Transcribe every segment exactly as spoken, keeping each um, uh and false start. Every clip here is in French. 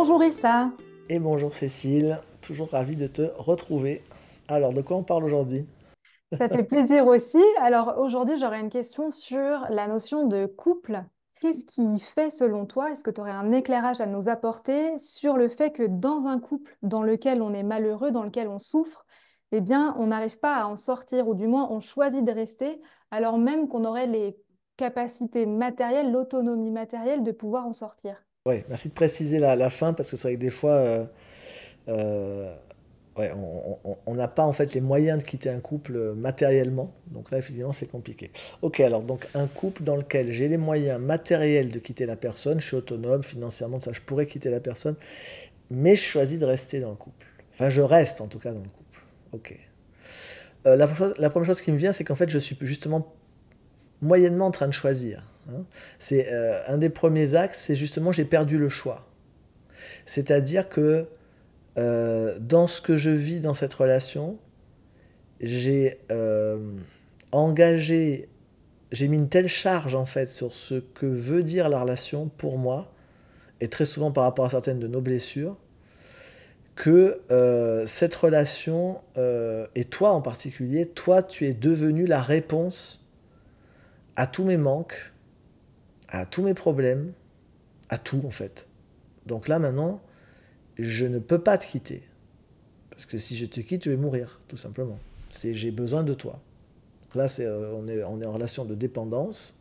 Bonjour Issa. Et bonjour Cécile, toujours ravie de te retrouver. Alors, de quoi on parle aujourd'hui? Ça fait plaisir aussi. Alors aujourd'hui, j'aurais une question sur la notion de couple. Qu'est-ce qui fait selon toi, est-ce que tu aurais un éclairage à nous apporter sur le fait que dans un couple dans lequel on est malheureux, dans lequel on souffre, eh bien, on n'arrive pas à en sortir, ou du moins on choisit de rester, alors même qu'on aurait les capacités matérielles, l'autonomie matérielle de pouvoir en sortir? Oui, merci de préciser la, la fin, parce que c'est vrai que des fois, euh, euh, ouais, on n'a pas en fait les moyens de quitter un couple matériellement. Donc là, effectivement, c'est compliqué. Ok, alors donc un couple dans lequel j'ai les moyens matériels de quitter la personne, je suis autonome financièrement, ça, je pourrais quitter la personne, mais je choisis de rester dans le couple. Enfin, je reste en tout cas dans le couple. Ok. Euh, la, la première chose qui me vient, c'est qu'en fait, je suis justement moyennement en train de choisir. Hein. C'est, euh, un des premiers axes, c'est justement j'ai perdu le choix. C'est-à-dire que euh, dans ce que je vis dans cette relation, j'ai euh, engagé, j'ai mis une telle charge en fait sur ce que veut dire la relation pour moi, et très souvent par rapport à certaines de nos blessures, que euh, cette relation, euh, et toi en particulier, toi tu es devenu la réponse à tous mes manques, à tous mes problèmes, à tout en fait. Donc là maintenant, je ne peux pas te quitter. Parce que si je te quitte, je vais mourir, tout simplement. C'est, j'ai besoin de toi. Donc là, c'est, euh, on est, on est en relation de dépendance.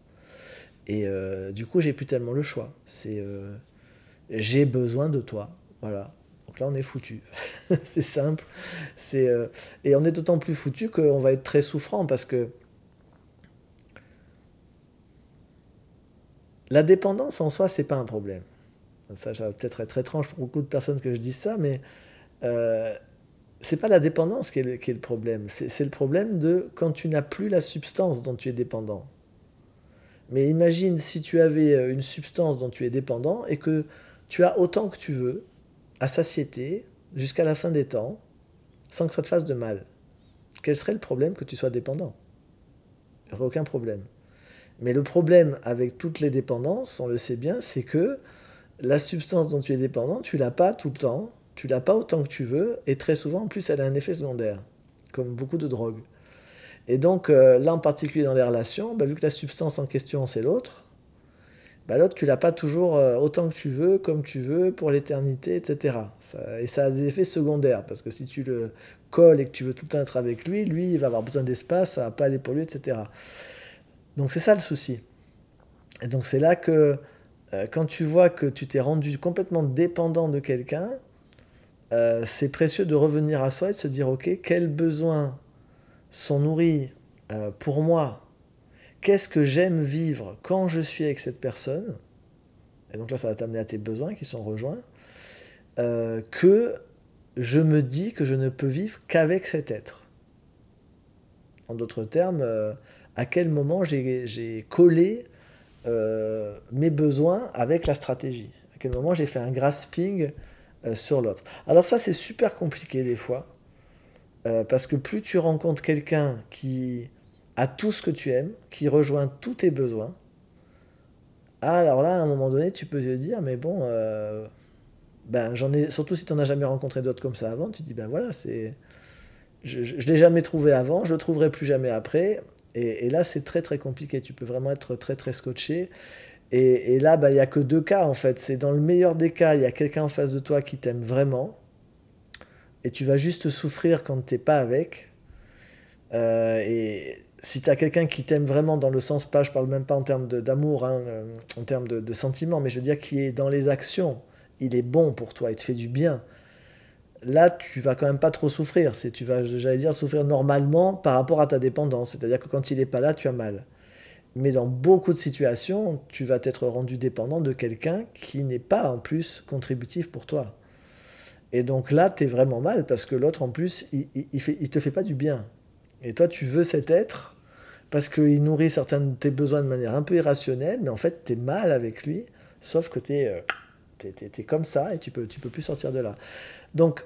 Et euh, du coup, j'ai plus tellement le choix. C'est, euh, j'ai besoin de toi. Voilà. Donc là, on est foutu. C'est simple. C'est, euh, et on est d'autant plus foutu qu'on va être très souffrant parce que la dépendance en soi, c'est pas un problème. Ça, ça va peut-être être étrange pour beaucoup de personnes que je dise ça, mais euh, c'est pas la dépendance qui est le, qui est le problème. C'est, c'est le problème de quand tu n'as plus la substance dont tu es dépendant. Mais imagine si tu avais une substance dont tu es dépendant et que tu as autant que tu veux, à satiété, jusqu'à la fin des temps, sans que ça te fasse de mal. Quel serait le problème que tu sois dépendant? Il n'y aurait aucun problème. Mais le problème avec toutes les dépendances, on le sait bien, c'est que la substance dont tu es dépendant, tu ne l'as pas tout le temps, tu ne l'as pas autant que tu veux, et très souvent, en plus, elle a un effet secondaire, comme beaucoup de drogues. Et donc, euh, là, en particulier dans les relations, bah, vu que la substance en question, c'est l'autre, bah, l'autre, tu ne l'as pas toujours euh, autant que tu veux, comme tu veux, pour l'éternité, et cetera. Ça, et ça a des effets secondaires, parce que si tu le colles et que tu veux tout le temps être avec lui, lui, il va avoir besoin d'espace, ça ne va pas aller pour lui, et cetera. Donc c'est ça le souci. Et donc c'est là que euh, quand tu vois que tu t'es rendu complètement dépendant de quelqu'un, euh, c'est précieux de revenir à soi et de se dire, ok, quels besoins sont nourris euh, pour moi? Qu'est-ce que j'aime vivre quand je suis avec cette personne? Et donc là, ça va t'amener à tes besoins qui sont rejoints, euh, que je me dis que je ne peux vivre qu'avec cet être. En d'autres termes, euh, à quel moment j'ai, j'ai collé euh, mes besoins avec la stratégie? À quel moment j'ai fait un grasping euh, sur l'autre? Alors ça, c'est super compliqué des fois, euh, parce que plus tu rencontres quelqu'un qui a tout ce que tu aimes, qui rejoint tous tes besoins, alors là, à un moment donné, tu peux te dire, mais bon, euh, ben, j'en ai, surtout si tu n'en as jamais rencontré d'autres comme ça avant, tu te dis, ben voilà, c'est, je ne l'ai jamais trouvé avant, je ne le trouverai plus jamais après. Et, et là, c'est très, très compliqué. Tu peux vraiment être très, très scotché. Et, et là, bah, il n'y a que deux cas, en fait. C'est dans le meilleur des cas, il y a quelqu'un en face de toi qui t'aime vraiment. Et tu vas juste souffrir quand tu n'es pas avec. Euh, et si tu as quelqu'un qui t'aime vraiment dans le sens, pas, je ne parle même pas en termes de, d'amour, hein, en termes de, de sentiments, mais je veux dire qui est dans les actions. Il est bon pour toi, il te fait du bien. Là, tu vas quand même pas trop souffrir. C'est, tu vas, j'allais dire, souffrir normalement par rapport à ta dépendance. C'est-à-dire que quand il n'est pas là, tu as mal. Mais dans beaucoup de situations, tu vas t'être rendu dépendant de quelqu'un qui n'est pas, en plus, contributif pour toi. Et donc là, tu es vraiment mal parce que l'autre, en plus, il ne te fait pas du bien. Et toi, tu veux cet être parce qu'il nourrit certains de tes besoins de manière un peu irrationnelle, mais en fait, tu es mal avec lui, sauf que tu es... Euh, T'es, t'es, t'es comme ça et tu peux, tu peux plus sortir de là. Donc,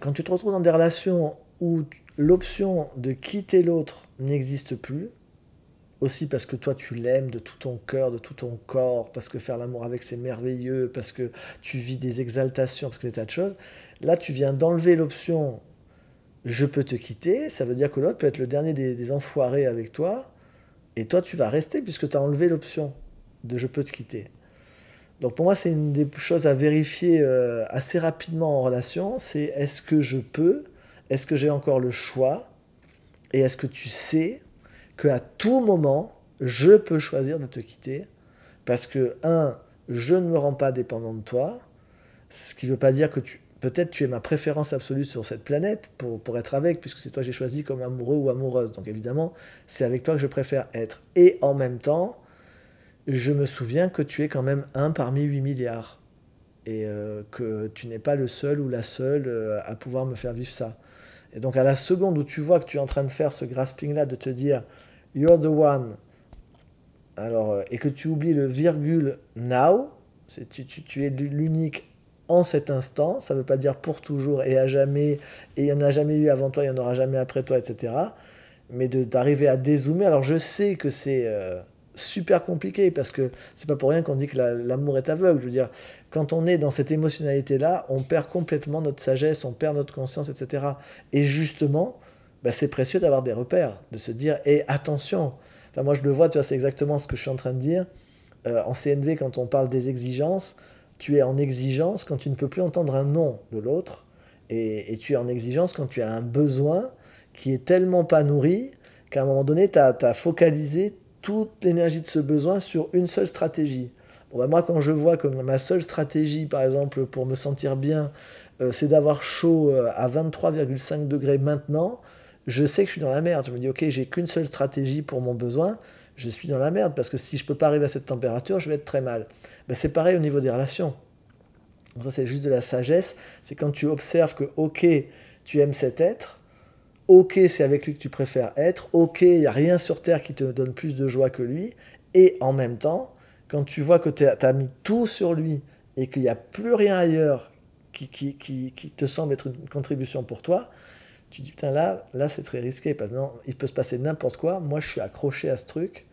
quand tu te retrouves dans des relations où l'option de quitter l'autre n'existe plus, aussi parce que toi tu l'aimes de tout ton cœur, de tout ton corps, parce que faire l'amour avec c'est merveilleux, parce que tu vis des exaltations, parce que des tas de choses, là tu viens d'enlever l'option « je peux te quitter », ça veut dire que l'autre peut être le dernier des, des enfoirés avec toi, et toi tu vas rester puisque tu as enlevé l'option de « je peux te quitter ». Donc pour moi c'est une des choses à vérifier euh, assez rapidement en relation, c'est est-ce que je peux, est-ce que j'ai encore le choix, et est-ce que tu sais qu'à tout moment, je peux choisir de te quitter, parce que, un, je ne me rends pas dépendant de toi, ce qui ne veut pas dire que tu, peut-être tu es ma préférence absolue sur cette planète pour, pour être avec, puisque c'est toi que j'ai choisi comme amoureux ou amoureuse, donc évidemment, c'est avec toi que je préfère être. Et en même temps, je me souviens que tu es quand même un parmi huit milliards, et euh, que tu n'es pas le seul ou la seule euh, à pouvoir me faire vivre ça. Et donc à la seconde où tu vois que tu es en train de faire ce grasping-là, de te dire « you're the one », alors, et que tu oublies le virgule « now », c'est tu, tu, tu es l'unique en cet instant, ça ne veut pas dire pour toujours et à jamais, et il n'y en a jamais eu avant toi, il n'y en aura jamais après toi, et cetera. Mais de, d'arriver à dézoomer, alors je sais que c'est... Euh, super compliqué, parce que c'est pas pour rien qu'on dit que la, l'amour est aveugle. Je veux dire, quand on est dans cette émotionnalité-là, on perd complètement notre sagesse, on perd notre conscience, et cetera. Et justement, bah c'est précieux d'avoir des repères, de se dire, et attention, enfin, moi je le vois, tu vois, c'est exactement ce que je suis en train de dire. Euh, en C N V, quand on parle des exigences, tu es en exigence quand tu ne peux plus entendre un non de l'autre, et, et tu es en exigence quand tu as un besoin qui est tellement pas nourri qu'à un moment donné, tu as focalisé toute l'énergie de ce besoin sur une seule stratégie. Bon ben moi, quand je vois que ma seule stratégie, par exemple, pour me sentir bien, euh, c'est d'avoir chaud euh, à vingt-trois virgule cinq degrés maintenant, je sais que je suis dans la merde. Je me dis, ok, j'ai qu'une seule stratégie pour mon besoin, je suis dans la merde, parce que si je ne peux pas arriver à cette température, je vais être très mal. Ben, c'est pareil au niveau des relations. Donc ça, c'est juste de la sagesse. C'est quand tu observes que, ok, tu aimes cet être, ok, c'est avec lui que tu préfères être, ok, il n'y a rien sur Terre qui te donne plus de joie que lui, et en même temps, quand tu vois que tu as mis tout sur lui et qu'il n'y a plus rien ailleurs qui, qui, qui, qui te semble être une contribution pour toi, tu te dis, putain, là, là c'est très risqué, parce que non, il peut se passer n'importe quoi, moi je suis accroché à ce truc,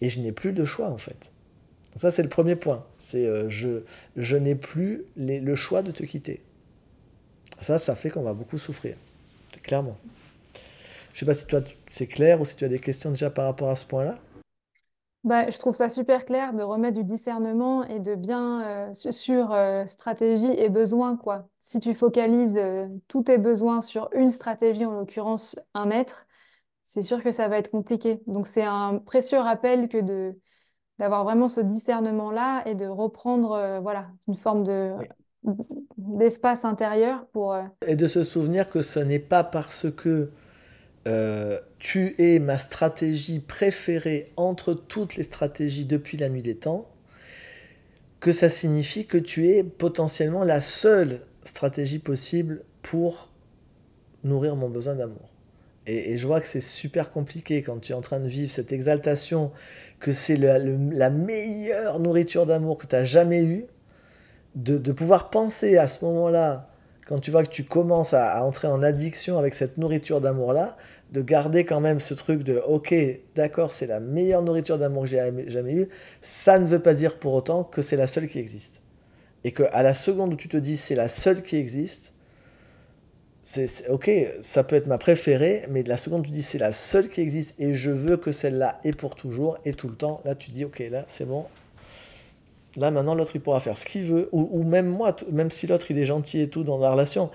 et je n'ai plus de choix en fait. Donc ça c'est le premier point, c'est euh, je, je n'ai plus les, le choix de te quitter. Ça, ça fait qu'on va beaucoup souffrir, clairement. Je ne sais pas si toi c'est clair ou si tu as des questions déjà par rapport à ce point-là. Bah, je trouve ça super clair de remettre du discernement et de bien euh, sur euh, stratégie et besoin, quoi. Si tu focalises euh, tous tes besoins sur une stratégie, en l'occurrence un être, c'est sûr que ça va être compliqué. Donc c'est un précieux rappel que de, d'avoir vraiment ce discernement-là et de reprendre euh, voilà, une forme de... Oui. d'espace intérieur pour... Euh... Et de se souvenir que ce n'est pas parce que Euh, tu es ma stratégie préférée entre toutes les stratégies depuis la nuit des temps, que ça signifie que tu es potentiellement la seule stratégie possible pour nourrir mon besoin d'amour. Et, et je vois que c'est super compliqué quand tu es en train de vivre cette exaltation, que c'est le, le, la meilleure nourriture d'amour que tu as jamais eue, de, de pouvoir penser à ce moment-là, quand tu vois que tu commences à, à entrer en addiction avec cette nourriture d'amour-là, de garder quand même ce truc de « ok, d'accord, c'est la meilleure nourriture d'amour que j'ai jamais eue », ça ne veut pas dire pour autant que c'est la seule qui existe. Et qu'à la seconde où tu te dis « c'est la seule qui existe », c'est, c'est ok, ça peut être ma préférée, mais de la seconde où tu dis « c'est la seule qui existe et je veux que celle-là est pour toujours et tout le temps », là tu dis « ok, là c'est bon ». Là, maintenant, l'autre, il pourra faire ce qu'il veut. Ou, ou même moi, t- même si l'autre, il est gentil et tout dans la relation.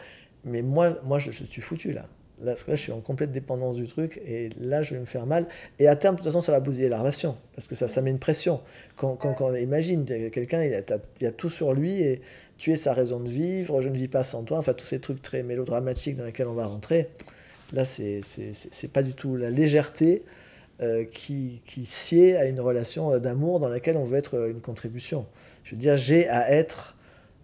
Mais moi, moi je, je suis foutu, là. Là, parce que là, je suis en complète dépendance du truc. Et là, je vais me faire mal. Et à terme, de toute façon, ça va bousiller la relation. Parce que ça, ça met une pression. Quand, quand, quand imagine, quelqu'un, il a, il y a tout sur lui. Et tu es sa raison de vivre. Je ne vis pas sans toi. Enfin, tous ces trucs très mélodramatiques dans lesquels on va rentrer. Là, c'est, c'est, c'est, c'est pas du tout la légèreté. Euh, qui, qui sied à une relation d'amour dans laquelle on veut être une contribution. Je veux dire, j'ai à être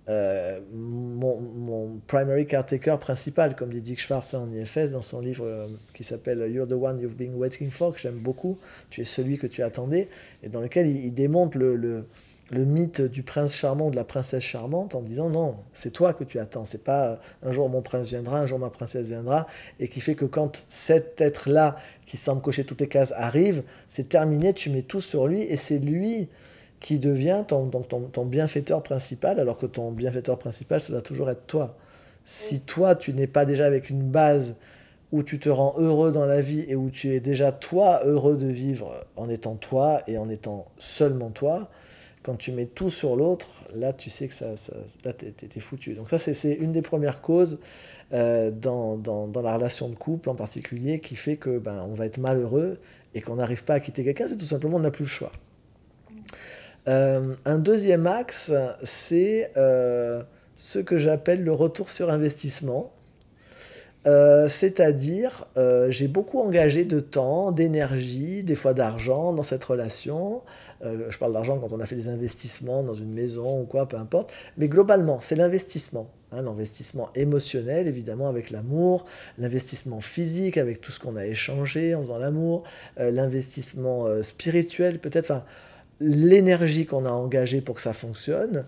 euh, mon, mon primary caretaker principal, comme dit Dick Schwartz en I F S dans son livre euh, qui s'appelle « You're the one you've been waiting for », que j'aime beaucoup, « Tu es celui que tu attendais », et dans lequel il, il démontre le, le, le mythe du prince charmant ou de la princesse charmante en disant non, c'est toi que tu attends, c'est pas un jour mon prince viendra, un jour ma princesse viendra, et qui fait que quand cet être-là, qui semble cocher toutes les cases, arrive, c'est terminé, tu mets tout sur lui, et c'est lui qui devient ton, ton, ton, ton bienfaiteur principal, alors que ton bienfaiteur principal, ça doit toujours être toi. Si toi, tu n'es pas déjà avec une base où tu te rends heureux dans la vie et où tu es déjà toi heureux de vivre en étant toi et en étant seulement toi, quand tu mets tout sur l'autre, là tu sais que ça, ça, là, t'es, t'es foutu. Donc ça c'est, c'est une des premières causes euh, dans, dans, dans la relation de couple en particulier qui fait que ben, on va être malheureux et qu'on n'arrive pas à quitter quelqu'un, c'est tout simplement on n'a plus le choix. Euh, un deuxième axe, c'est euh, ce que j'appelle le retour sur investissement. Euh, c'est-à-dire, euh, j'ai beaucoup engagé de temps, d'énergie, des fois d'argent dans cette relation. Euh, je parle d'argent quand on a fait des investissements dans une maison ou quoi, peu importe. Mais globalement, c'est l'investissement. Hein, l'investissement émotionnel, évidemment, avec l'amour. L'investissement physique, avec tout ce qu'on a échangé en faisant l'amour. Euh, l'investissement euh, spirituel, peut-être. Enfin, l'énergie qu'on a engagée pour que ça fonctionne.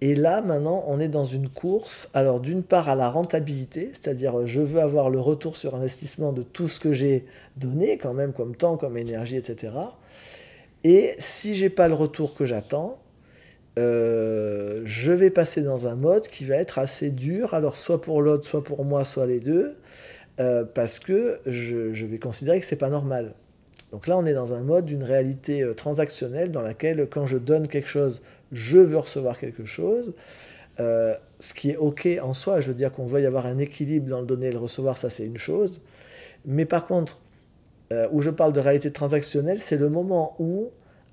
Et là, maintenant, on est dans une course, alors d'une part à la rentabilité, c'est-à-dire je veux avoir le retour sur investissement de tout ce que j'ai donné, quand même, comme temps, comme énergie, et cetera. Et si je n'ai pas le retour que j'attends, euh, je vais passer dans un mode qui va être assez dur, alors soit pour l'autre, soit pour moi, soit les deux, euh, parce que je, je vais considérer que ce n'est pas normal. Donc là, on est dans un mode d'une réalité transactionnelle dans laquelle, quand je donne quelque chose, je veux recevoir quelque chose. Euh, ce qui est OK en soi, je veux dire qu'on veut y avoir un équilibre dans le donner et le recevoir, ça c'est une chose. Mais par contre, euh, où je parle de réalité transactionnelle, c'est le moment où,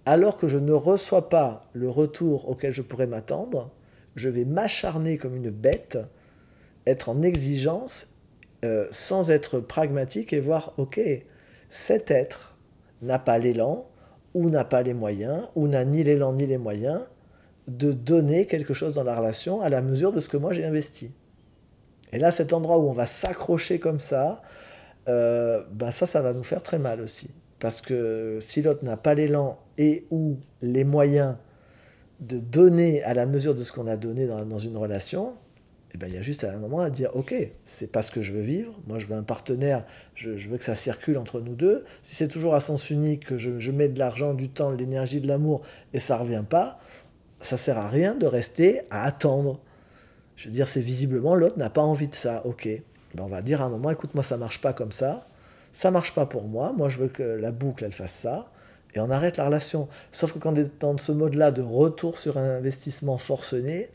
alors que je ne reçois pas le retour auquel je pourrais m'attendre, je vais m'acharner comme une bête, être en exigence, euh, sans être pragmatique et voir « OK, cet être n'a pas l'élan, ou n'a pas les moyens, ou n'a ni l'élan ni les moyens de donner quelque chose dans la relation à la mesure de ce que moi j'ai investi. » Et là, cet endroit où on va s'accrocher comme ça, euh, ben ça, ça va nous faire très mal aussi. Parce que si l'autre n'a pas l'élan et ou les moyens de donner à la mesure de ce qu'on a donné dans, dans une relation, eh ben, il y a juste à un moment à dire « Ok, c'est pas ce que je veux vivre, moi je veux un partenaire, je, je veux que ça circule entre nous deux, si c'est toujours à sens unique que je, je mets de l'argent, du temps, de l'énergie, de l'amour, et ça revient pas, ça sert à rien de rester à attendre. » Je veux dire, c'est visiblement l'autre n'a pas envie de ça, ok. Ben, on va dire à un moment « Écoute, moi ça marche pas comme ça, ça marche pas pour moi, moi je veux que la boucle elle fasse ça, et on arrête la relation. » Sauf que quand tu es dans ce mode-là de retour sur un investissement forcené,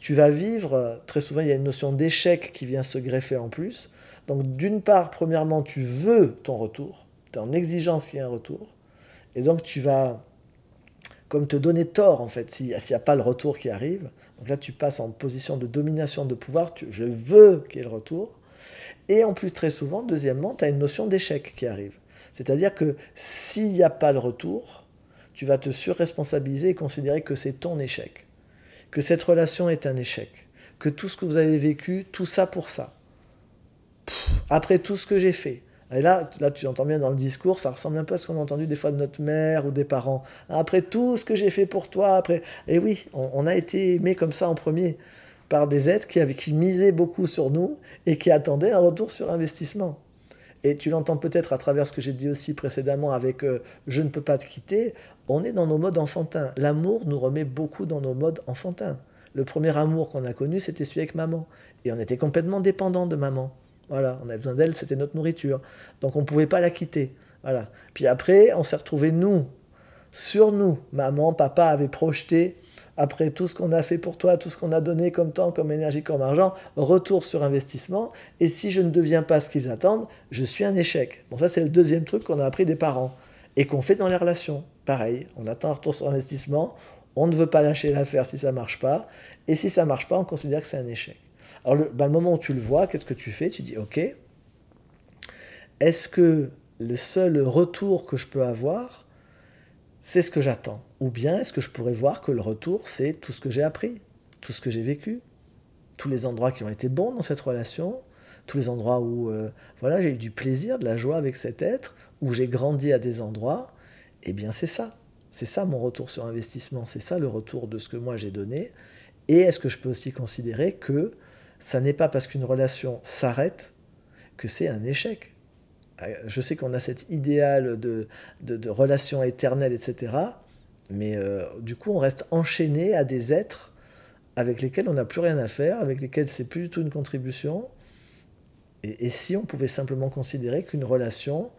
tu vas vivre, très souvent il y a une notion d'échec qui vient se greffer en plus. Donc d'une part, premièrement, tu veux ton retour, tu es en exigence qu'il y ait un retour, et donc tu vas comme te donner tort en fait, s'il n'y a pas le retour qui arrive. Donc là tu passes en position de domination, de pouvoir, tu, je veux qu'il y ait le retour. Et en plus très souvent, deuxièmement, tu as une notion d'échec qui arrive. C'est-à-dire que s'il n'y a pas le retour, tu vas te surresponsabiliser et considérer que c'est ton échec, que cette relation est un échec, que tout ce que vous avez vécu, tout ça pour ça. Pff, après tout ce que j'ai fait. Et là, là, tu entends bien dans le discours, ça ressemble un peu à ce qu'on a entendu des fois de notre mère ou des parents. Après tout ce que j'ai fait pour toi, après... Et oui, on, on a été aimés comme ça en premier par des êtres qui, avaient, qui misaient beaucoup sur nous et qui attendaient un retour sur investissement. Et tu l'entends peut-être à travers ce que j'ai dit aussi précédemment avec euh, « je ne peux pas te quitter », on est dans nos modes enfantins. L'amour nous remet beaucoup dans nos modes enfantins. Le premier amour qu'on a connu, c'était celui avec maman. Et on était complètement dépendant de maman. Voilà, on avait besoin d'elle, c'était notre nourriture. Donc on ne pouvait pas la quitter. Voilà. Puis après, on s'est retrouvés nous, sur nous. Maman, papa avaient projeté, après tout ce qu'on a fait pour toi, tout ce qu'on a donné comme temps, comme énergie, comme argent, retour sur investissement. Et si je ne deviens pas ce qu'ils attendent, je suis un échec. Bon, ça, c'est le deuxième truc qu'on a appris des parents et qu'on fait dans les relations. Pareil, on attend un retour sur investissement, on ne veut pas lâcher l'affaire si ça ne marche pas, et si ça ne marche pas, on considère que c'est un échec. Alors le, ben, le moment où tu le vois, qu'est-ce que tu fais? Tu dis, ok, est-ce que le seul retour que je peux avoir, c'est ce que j'attends? Ou bien est-ce que je pourrais voir que le retour, c'est tout ce que j'ai appris, tout ce que j'ai vécu, tous les endroits qui ont été bons dans cette relation, tous les endroits où euh, voilà, j'ai eu du plaisir, de la joie avec cet être, où j'ai grandi à des endroits. Eh bien, c'est ça. C'est ça mon retour sur investissement, c'est ça le retour de ce que moi j'ai donné. Et est-ce que je peux aussi considérer que ça n'est pas parce qu'une relation s'arrête que c'est un échec? Je sais qu'on a cet idéal de, de, de relation éternelle, et cetera. Mais euh, du coup, on reste enchaîné à des êtres avec lesquels on n'a plus rien à faire, avec lesquels c'est plus du tout une contribution. Et, et si on pouvait simplement considérer qu'une relation,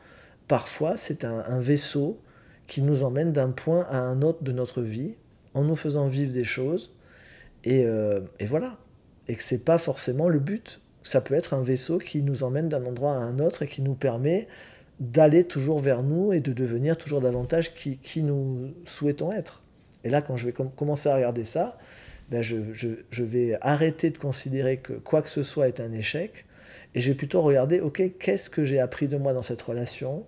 parfois, c'est un, un vaisseau qui nous emmène d'un point à un autre de notre vie, en nous faisant vivre des choses, et, euh, et voilà. Et que ce n'est pas forcément le but. Ça peut être un vaisseau qui nous emmène d'un endroit à un autre et qui nous permet d'aller toujours vers nous et de devenir toujours davantage qui, qui nous souhaitons être. Et là, quand je vais com- commencer à regarder ça, ben je, je, je vais arrêter de considérer que quoi que ce soit est un échec, et je vais plutôt regarder, ok, qu'est-ce que j'ai appris de moi dans cette relation ?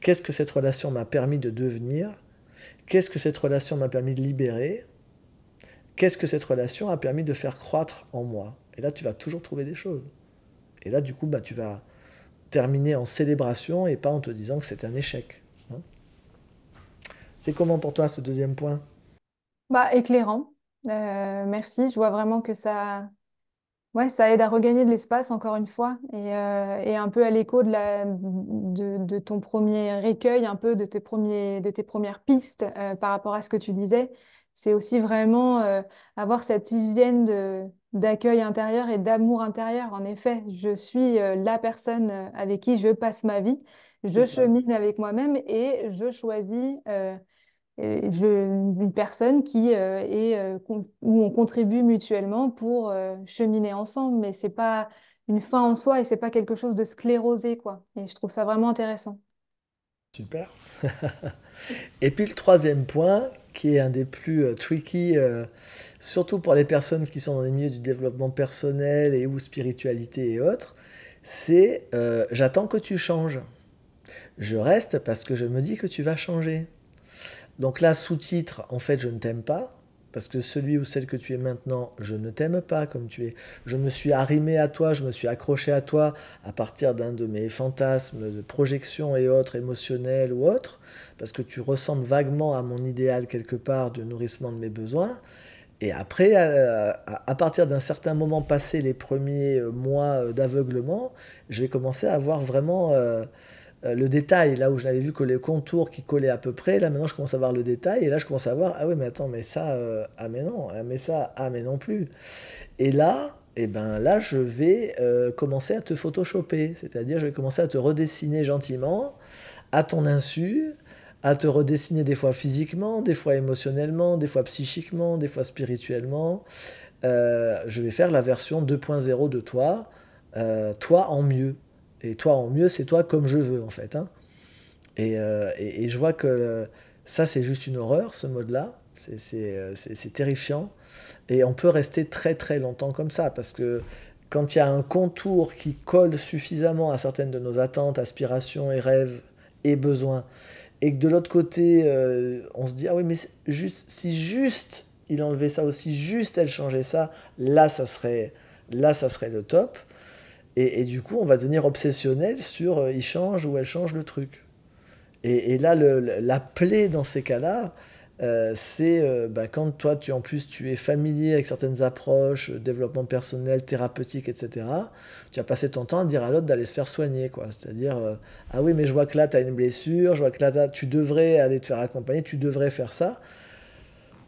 Qu'est-ce que cette relation m'a permis de devenir ? Qu'est-ce que cette relation m'a permis de libérer ? Qu'est-ce que cette relation a permis de faire croître en moi ? Et là, tu vas toujours trouver des choses. Et là, du coup, bah, tu vas terminer en célébration et pas en te disant que c'est un échec. Hein ? C'est comment pour toi, ce deuxième point ? Bah, éclairant. Euh, merci. Je vois vraiment que ça... Ouais, ça aide à regagner de l'espace, encore une fois, et, euh, et un peu à l'écho de, la, de, de ton premier recueil, un peu de tes, premiers, de tes premières pistes euh, par rapport à ce que tu disais. C'est aussi vraiment euh, avoir cette hygiène de, d'accueil intérieur et d'amour intérieur. En effet, je suis euh, la personne avec qui je passe ma vie, je chemine avec moi-même et je choisis... Euh, Je, une personne qui, euh, est, euh, con, où on contribue mutuellement pour euh, cheminer ensemble, mais ce n'est pas une fin en soi et ce n'est pas quelque chose de sclérosé, quoi. Et je trouve ça vraiment intéressant. Super. Et puis le troisième point, qui est un des plus euh, tricky, euh, surtout pour les personnes qui sont dans les milieux du développement personnel et ou spiritualité et autres, c'est euh, « j'attends que tu changes ». Je reste parce que je me dis que tu vas changer. Donc là, sous-titre, en fait, je ne t'aime pas, parce que celui ou celle que tu es maintenant, je ne t'aime pas comme tu es. Je me suis arrimé à toi, je me suis accroché à toi à partir d'un de mes fantasmes, de projections et autres, émotionnels ou autres, parce que tu ressembles vaguement à mon idéal quelque part de nourrissement de mes besoins. Et après, à, à, à partir d'un certain moment passé, les premiers mois d'aveuglement, je vais commencer à avoir vraiment... Euh, le détail, là où je n'avais vu que les contours qui collaient à peu près, là maintenant je commence à voir le détail, et là je commence à voir, ah oui mais attends, mais ça, euh, ah mais non, ah mais ça, ah mais non plus. Et là, eh ben, là je vais euh, commencer à te photoshopper, c'est-à-dire je vais commencer à te redessiner gentiment, à ton insu, à te redessiner des fois physiquement, des fois émotionnellement, des fois psychiquement, des fois spirituellement. Euh, je vais faire la version deux point zéro de toi, euh, toi en mieux. Et toi, en mieux, c'est toi comme je veux, en fait. Hein. Et, euh, et, et je vois que ça, c'est juste une horreur, ce mode-là. C'est, c'est, c'est, c'est terrifiant. Et on peut rester très, très longtemps comme ça, parce que quand il y a un contour qui colle suffisamment à certaines de nos attentes, aspirations et rêves et besoins, et que de l'autre côté, euh, on se dit « Ah oui, mais juste, si juste il enlevait ça, ou si juste elle changeait ça, là, ça serait, là, ça serait le top ». Et, et du coup, on va devenir obsessionnel sur euh, « il change » ou « elle change le truc ». Et, et là, le, le, la plaie dans ces cas-là, euh, c'est euh, bah, quand toi, tu, en plus, tu es familier avec certaines approches, euh, développement personnel, thérapeutique, et cetera. Tu vas passer ton temps à dire à l'autre d'aller se faire soigner, quoi. C'est-à-dire euh, « ah oui, mais je vois que là, tu as une blessure, je vois que là, t'as... tu devrais aller te faire accompagner, tu devrais faire ça »,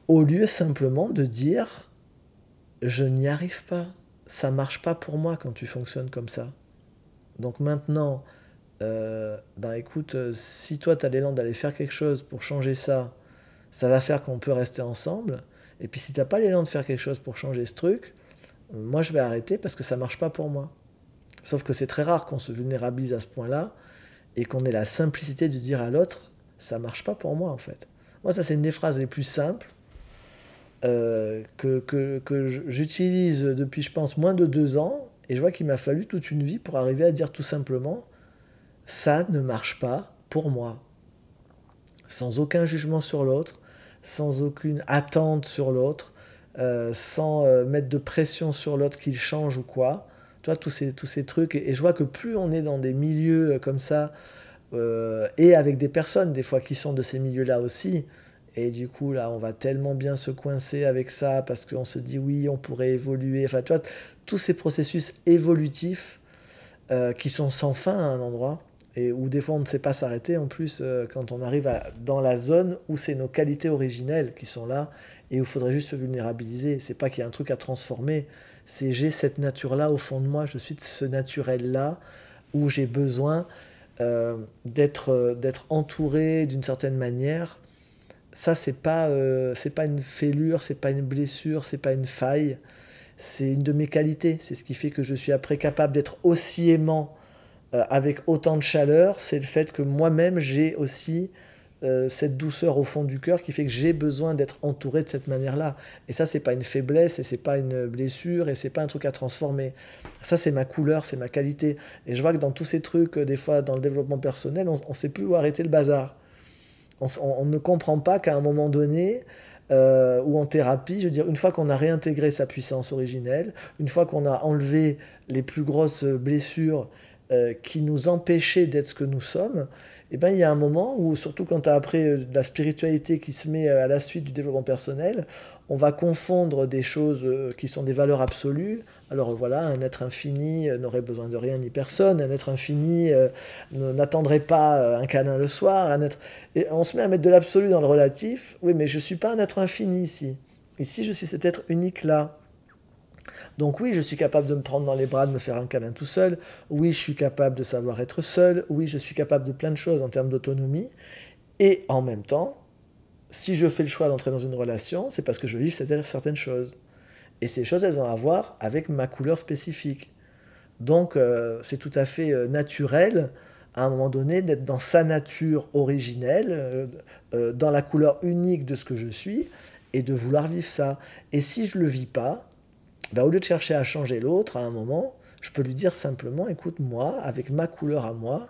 au lieu simplement de dire « je n'y arrive pas ». Ça ne marche pas pour moi quand tu fonctionnes comme ça. Donc maintenant, euh, ben écoute, si toi, tu as l'élan d'aller faire quelque chose pour changer ça, ça va faire qu'on peut rester ensemble. Et puis si tu n'as pas l'élan de faire quelque chose pour changer ce truc, moi, je vais arrêter parce que ça ne marche pas pour moi. Sauf que c'est très rare qu'on se vulnérabilise à ce point-là et qu'on ait la simplicité de dire à l'autre, ça ne marche pas pour moi, en fait. Moi, ça, c'est une des phrases les plus simples Euh, que, que, que j'utilise depuis, je pense, moins de deux ans, et je vois qu'il m'a fallu toute une vie pour arriver à dire tout simplement « ça ne marche pas pour moi ». Sans aucun jugement sur l'autre, sans aucune attente sur l'autre, euh, sans euh, mettre de pression sur l'autre qu'il change ou quoi. Tu vois, tous ces, tous ces trucs, et, et je vois que plus on est dans des milieux comme ça, euh, et avec des personnes, des fois, qui sont de ces milieux-là aussi, Et du coup, là, on va tellement bien se coincer avec ça parce qu'on se dit, oui, on pourrait évoluer. Enfin, tu vois, tous ces processus évolutifs euh, qui sont sans fin à un endroit et où des fois, on ne sait pas s'arrêter. En plus, euh, quand on arrive à, dans la zone où c'est nos qualités originelles qui sont là et où il faudrait juste se vulnérabiliser. Ce n'est pas qu'il y a un truc à transformer. C'est j'ai cette nature-là au fond de moi. Je suis de ce naturel-là où j'ai besoin euh, d'être, euh, d'être entouré d'une certaine manière. Ça, c'est pas, euh, c'est pas une fêlure, c'est pas une blessure, c'est pas une faille. C'est une de mes qualités. C'est ce qui fait que je suis après capable d'être aussi aimant euh, avec autant de chaleur. C'est le fait que moi-même, j'ai aussi euh, cette douceur au fond du cœur qui fait que j'ai besoin d'être entouré de cette manière-là. Et ça, c'est pas une faiblesse, et c'est pas une blessure, et c'est pas un truc à transformer. Ça, c'est ma couleur, c'est ma qualité. Et je vois que dans tous ces trucs, euh, des fois, dans le développement personnel, on ne sait plus où arrêter le bazar. On, on ne comprend pas qu'à un moment donné, euh, ou en thérapie, je veux dire, une fois qu'on a réintégré sa puissance originelle, une fois qu'on a enlevé les plus grosses blessures euh, qui nous empêchaient d'être ce que nous sommes, eh ben, il y a un moment où, surtout quand tu as après euh, la spiritualité qui se met à la suite du développement personnel, on va confondre des choses euh, qui sont des valeurs absolues. Alors voilà, un être infini euh, n'aurait besoin de rien ni personne, un être infini euh, n'attendrait pas euh, un câlin le soir, un être... Et on se met à mettre de l'absolu dans le relatif. Oui, mais je ne suis pas un être infini ici. Ici, je suis cet être unique-là. Donc oui, je suis capable de me prendre dans les bras, de me faire un câlin tout seul. Oui, je suis capable de savoir être seul. Oui, je suis capable de plein de choses en termes d'autonomie. Et en même temps, si je fais le choix d'entrer dans une relation, c'est parce que je vis certaines choses. Et ces choses, elles ont à voir avec ma couleur spécifique. Donc euh, c'est tout à fait euh, naturel, à un moment donné, d'être dans sa nature originelle, euh, euh, dans la couleur unique de ce que je suis, et de vouloir vivre ça. Et si je ne le vis pas, ben, au lieu de chercher à changer l'autre, à un moment, je peux lui dire simplement, écoute, moi, avec ma couleur à moi,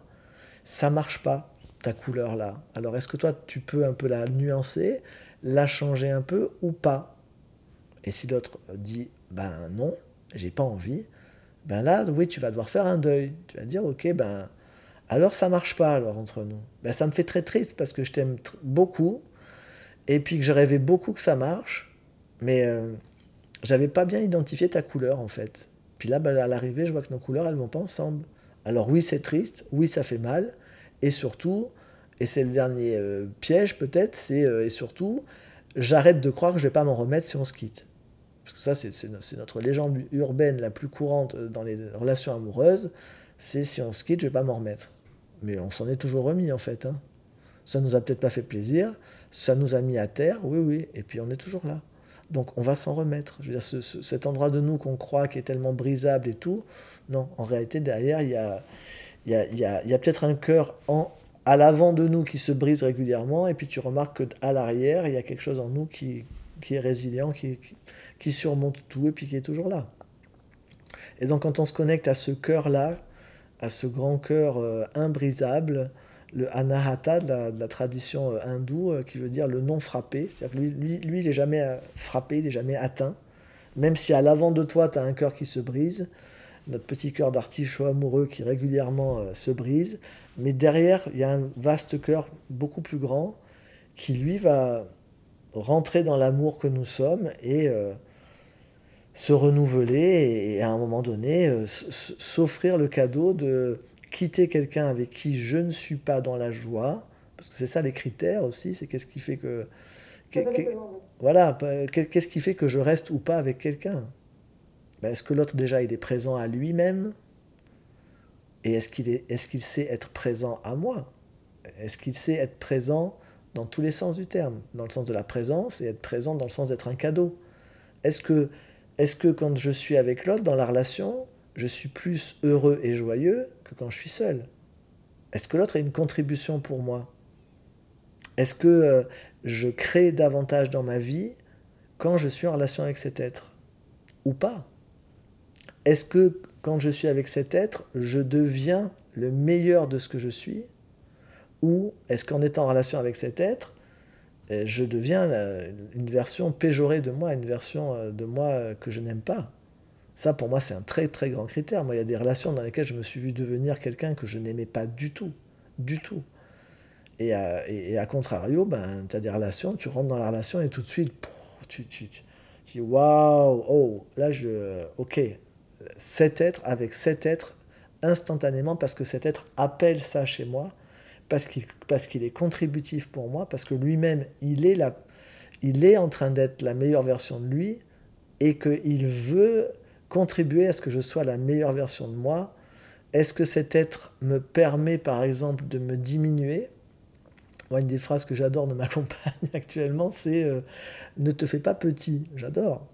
ça ne marche pas, ta couleur-là. Alors, est-ce que toi, tu peux un peu la nuancer, la changer un peu ou pas? Et si l'autre dit, ben non, j'ai pas envie, ben là, oui, tu vas devoir faire un deuil. Tu vas dire, ok, ben, alors ça ne marche pas, alors, entre nous. Ben, ça me fait très triste parce que je t'aime tr- beaucoup et puis que je rêvais beaucoup que ça marche, mais... Euh, j'avais pas bien identifié ta couleur, en fait. Puis là, ben, à l'arrivée, je vois que nos couleurs, elles vont pas ensemble. Alors oui, c'est triste, oui, ça fait mal, et surtout, et c'est le dernier euh, piège peut-être, c'est, euh, et surtout, j'arrête de croire que je vais pas m'en remettre si on se quitte. Parce que ça, c'est, c'est, c'est notre légende urbaine la plus courante dans les relations amoureuses, c'est si on se quitte, je vais pas m'en remettre. Mais on s'en est toujours remis, en fait. Hein. Ça nous a peut-être pas fait plaisir, ça nous a mis à terre, oui, oui, et puis on est toujours là. Donc on va s'en remettre. Je veux dire, ce, ce, cet endroit de nous qu'on croit qui est tellement brisable et tout, non, en réalité, derrière, il y a, y a, y a, y a peut-être un cœur en, à l'avant de nous qui se brise régulièrement, et puis tu remarques qu'à l'arrière, il y a quelque chose en nous qui, qui est résilient, qui, qui, qui surmonte tout, et puis qui est toujours là. Et donc quand on se connecte à ce cœur-là, à ce grand cœur euh, imbrisable, le anahata de la, de la tradition hindoue, qui veut dire le non frappé, c'est-à-dire que lui, lui, lui il n'est jamais frappé, il n'est jamais atteint, même si à l'avant de toi, tu as un cœur qui se brise, notre petit cœur d'artichaut amoureux qui régulièrement euh, se brise, mais derrière, il y a un vaste cœur beaucoup plus grand qui, lui, va rentrer dans l'amour que nous sommes et euh, se renouveler et, et à un moment donné, euh, s'offrir le cadeau de... quitter quelqu'un avec qui je ne suis pas dans la joie, parce que c'est ça les critères aussi, c'est qu'est-ce qui fait que... qu'est, qu'est, voilà, qu'est-ce qui fait que je reste ou pas avec quelqu'un? Ben, est-ce que l'autre, déjà, il est présent à lui-même? Et est-ce qu'il, est, est-ce qu'il sait être présent à moi? Est-ce qu'il sait être présent dans tous les sens du terme? Dans le sens de la présence et être présent dans le sens d'être un cadeau. Est-ce que, est-ce que quand je suis avec l'autre, dans la relation, je suis plus heureux et joyeux que quand je suis seul? Est-ce que l'autre est une contribution pour moi? Est-ce que euh, je crée davantage dans ma vie quand je suis en relation avec cet être? Ou pas? Est-ce que quand je suis avec cet être, je deviens le meilleur de ce que je suis? Ou est-ce qu'en étant en relation avec cet être, je deviens la, une version péjorée de moi, une version de moi que je n'aime pas? Ça, pour moi, c'est un très, très grand critère. Moi, il y a des relations dans lesquelles je me suis vu devenir quelqu'un que je n'aimais pas du tout, du tout. Et à, et à contrario, ben, tu as des relations, tu rentres dans la relation et tout de suite, tu, tu, tu, tu dis waouh, oh, là, je, ok, cet être avec cet être instantanément, parce que cet être appelle ça chez moi, parce qu'il, parce qu'il est contributif pour moi, parce que lui-même, il est, la, il est en train d'être la meilleure version de lui et qu'il veut contribuer à ce que je sois la meilleure version de moi. Est-ce que cet être me permet, par exemple, de me diminuer ? Moi, une des phrases que j'adore de ma compagne actuellement, c'est euh, « ne te fais pas petit ». J'adore,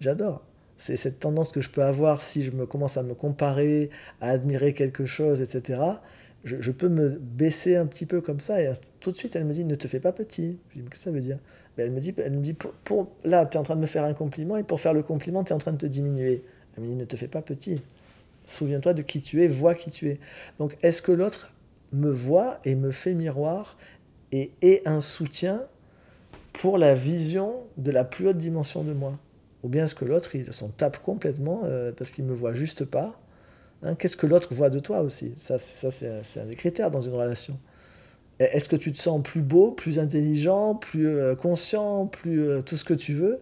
j'adore. C'est cette tendance que je peux avoir si je me commence à me comparer, à admirer quelque chose, et cetera. Je, je peux me baisser un petit peu comme ça. Et tout de suite, elle me dit « ne te fais pas petit ». Je dis « mais qu'est-ce que ça veut dire ?» Mais elle me dit, elle me dit pour, pour, là, tu es en train de me faire un compliment et pour faire le compliment, tu es en train de te diminuer. Elle me dit « ne te fais pas petit ». Souviens-toi de qui tu es, vois qui tu es. Donc, est-ce que l'autre me voit et me fait miroir et est un soutien pour la vision de la plus haute dimension de moi ? Ou bien est-ce que l'autre, il s'en tape complètement euh, parce qu'il ne me voit juste pas, hein ? Qu'est-ce que l'autre voit de toi aussi ? Ça, c'est, ça c'est, c'est un des critères dans une relation. Est-ce que tu te sens plus beau, plus intelligent, plus euh, conscient, plus euh, tout ce que tu veux ?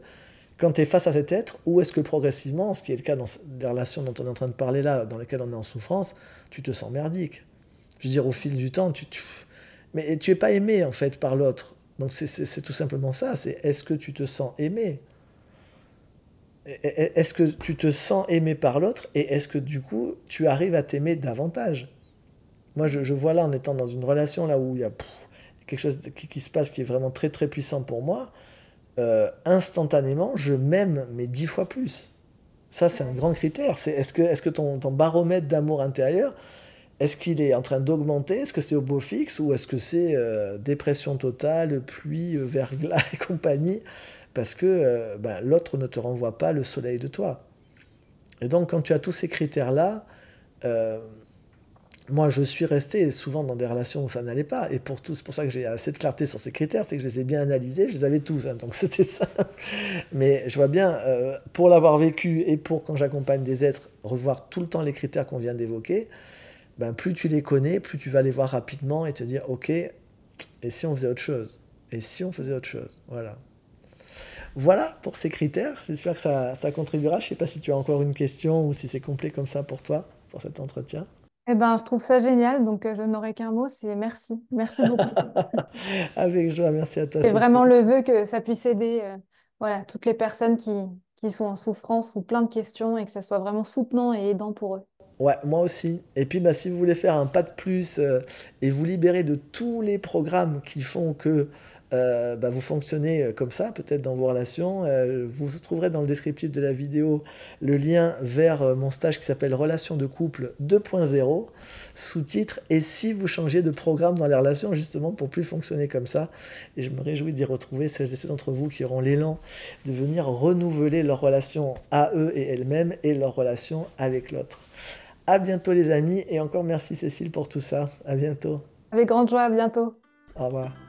Quand tu es face à cet être, ou est-ce que progressivement, ce qui est le cas dans les relations dont on est en train de parler là, dans lesquelles on est en souffrance, tu te sens merdique. Je veux dire, au fil du temps, tu, tu... mais tu n'es pas aimé en fait par l'autre. Donc c'est, c'est, c'est tout simplement ça, c'est est-ce que tu te sens aimé ? Est-ce que tu te sens aimé par l'autre et est-ce que du coup, tu arrives à t'aimer davantage ? Moi, je, je vois là, en étant dans une relation là où il y a pff, quelque chose qui, qui se passe qui est vraiment très très puissant pour moi, Euh, instantanément, je m'aime, mais dix fois plus. Ça, c'est un grand critère. C'est, est-ce que, est-ce que ton, ton baromètre d'amour intérieur, est-ce qu'il est en train d'augmenter ? Est-ce que c'est au beau fixe ou est-ce que c'est euh, dépression totale, pluie, verglas et compagnie ? Parce que euh, ben, l'autre ne te renvoie pas le soleil de toi. Et donc, quand tu as tous ces critères-là, euh, moi, je suis resté souvent dans des relations où ça n'allait pas. Et pour tout, c'est pour ça que j'ai assez de clarté sur ces critères, c'est que je les ai bien analysés, je les avais tous, hein, donc c'était simple. Mais je vois bien, euh, pour l'avoir vécu et pour, quand j'accompagne des êtres, revoir tout le temps les critères qu'on vient d'évoquer, ben, plus tu les connais, plus tu vas les voir rapidement et te dire « Ok, et si on faisait autre chose ? Et si on faisait autre chose ?» Voilà. Voilà pour ces critères. J'espère que ça, ça contribuera. Je ne sais pas si tu as encore une question ou si c'est complet comme ça pour toi, pour cet entretien. Eh ben, je trouve ça génial, donc je n'aurai qu'un mot, c'est merci. Merci beaucoup. Avec joie, merci à toi. C'est vraiment le vœu que ça puisse aider euh, voilà, toutes les personnes qui, qui sont en souffrance ou plein de questions et que ça soit vraiment soutenant et aidant pour eux. Ouais, moi aussi. Et puis, bah, si vous voulez faire un pas de plus euh, et vous libérer de tous les programmes qui font que Euh, bah vous fonctionnez comme ça, peut-être dans vos relations. Euh, vous trouverez dans le descriptif de la vidéo le lien vers euh, mon stage qui s'appelle « Relations de couple deux point zéro », sous-titre « Et si vous changez de programme dans les relations ?» justement pour plus fonctionner comme ça. Et je me réjouis d'y retrouver celles et ceux d'entre vous qui auront l'élan de venir renouveler leurs relations à eux et elles-mêmes et leurs relations avec l'autre. À bientôt les amis et encore merci Cécile pour tout ça. À bientôt. Avec grande joie, à bientôt. Au revoir.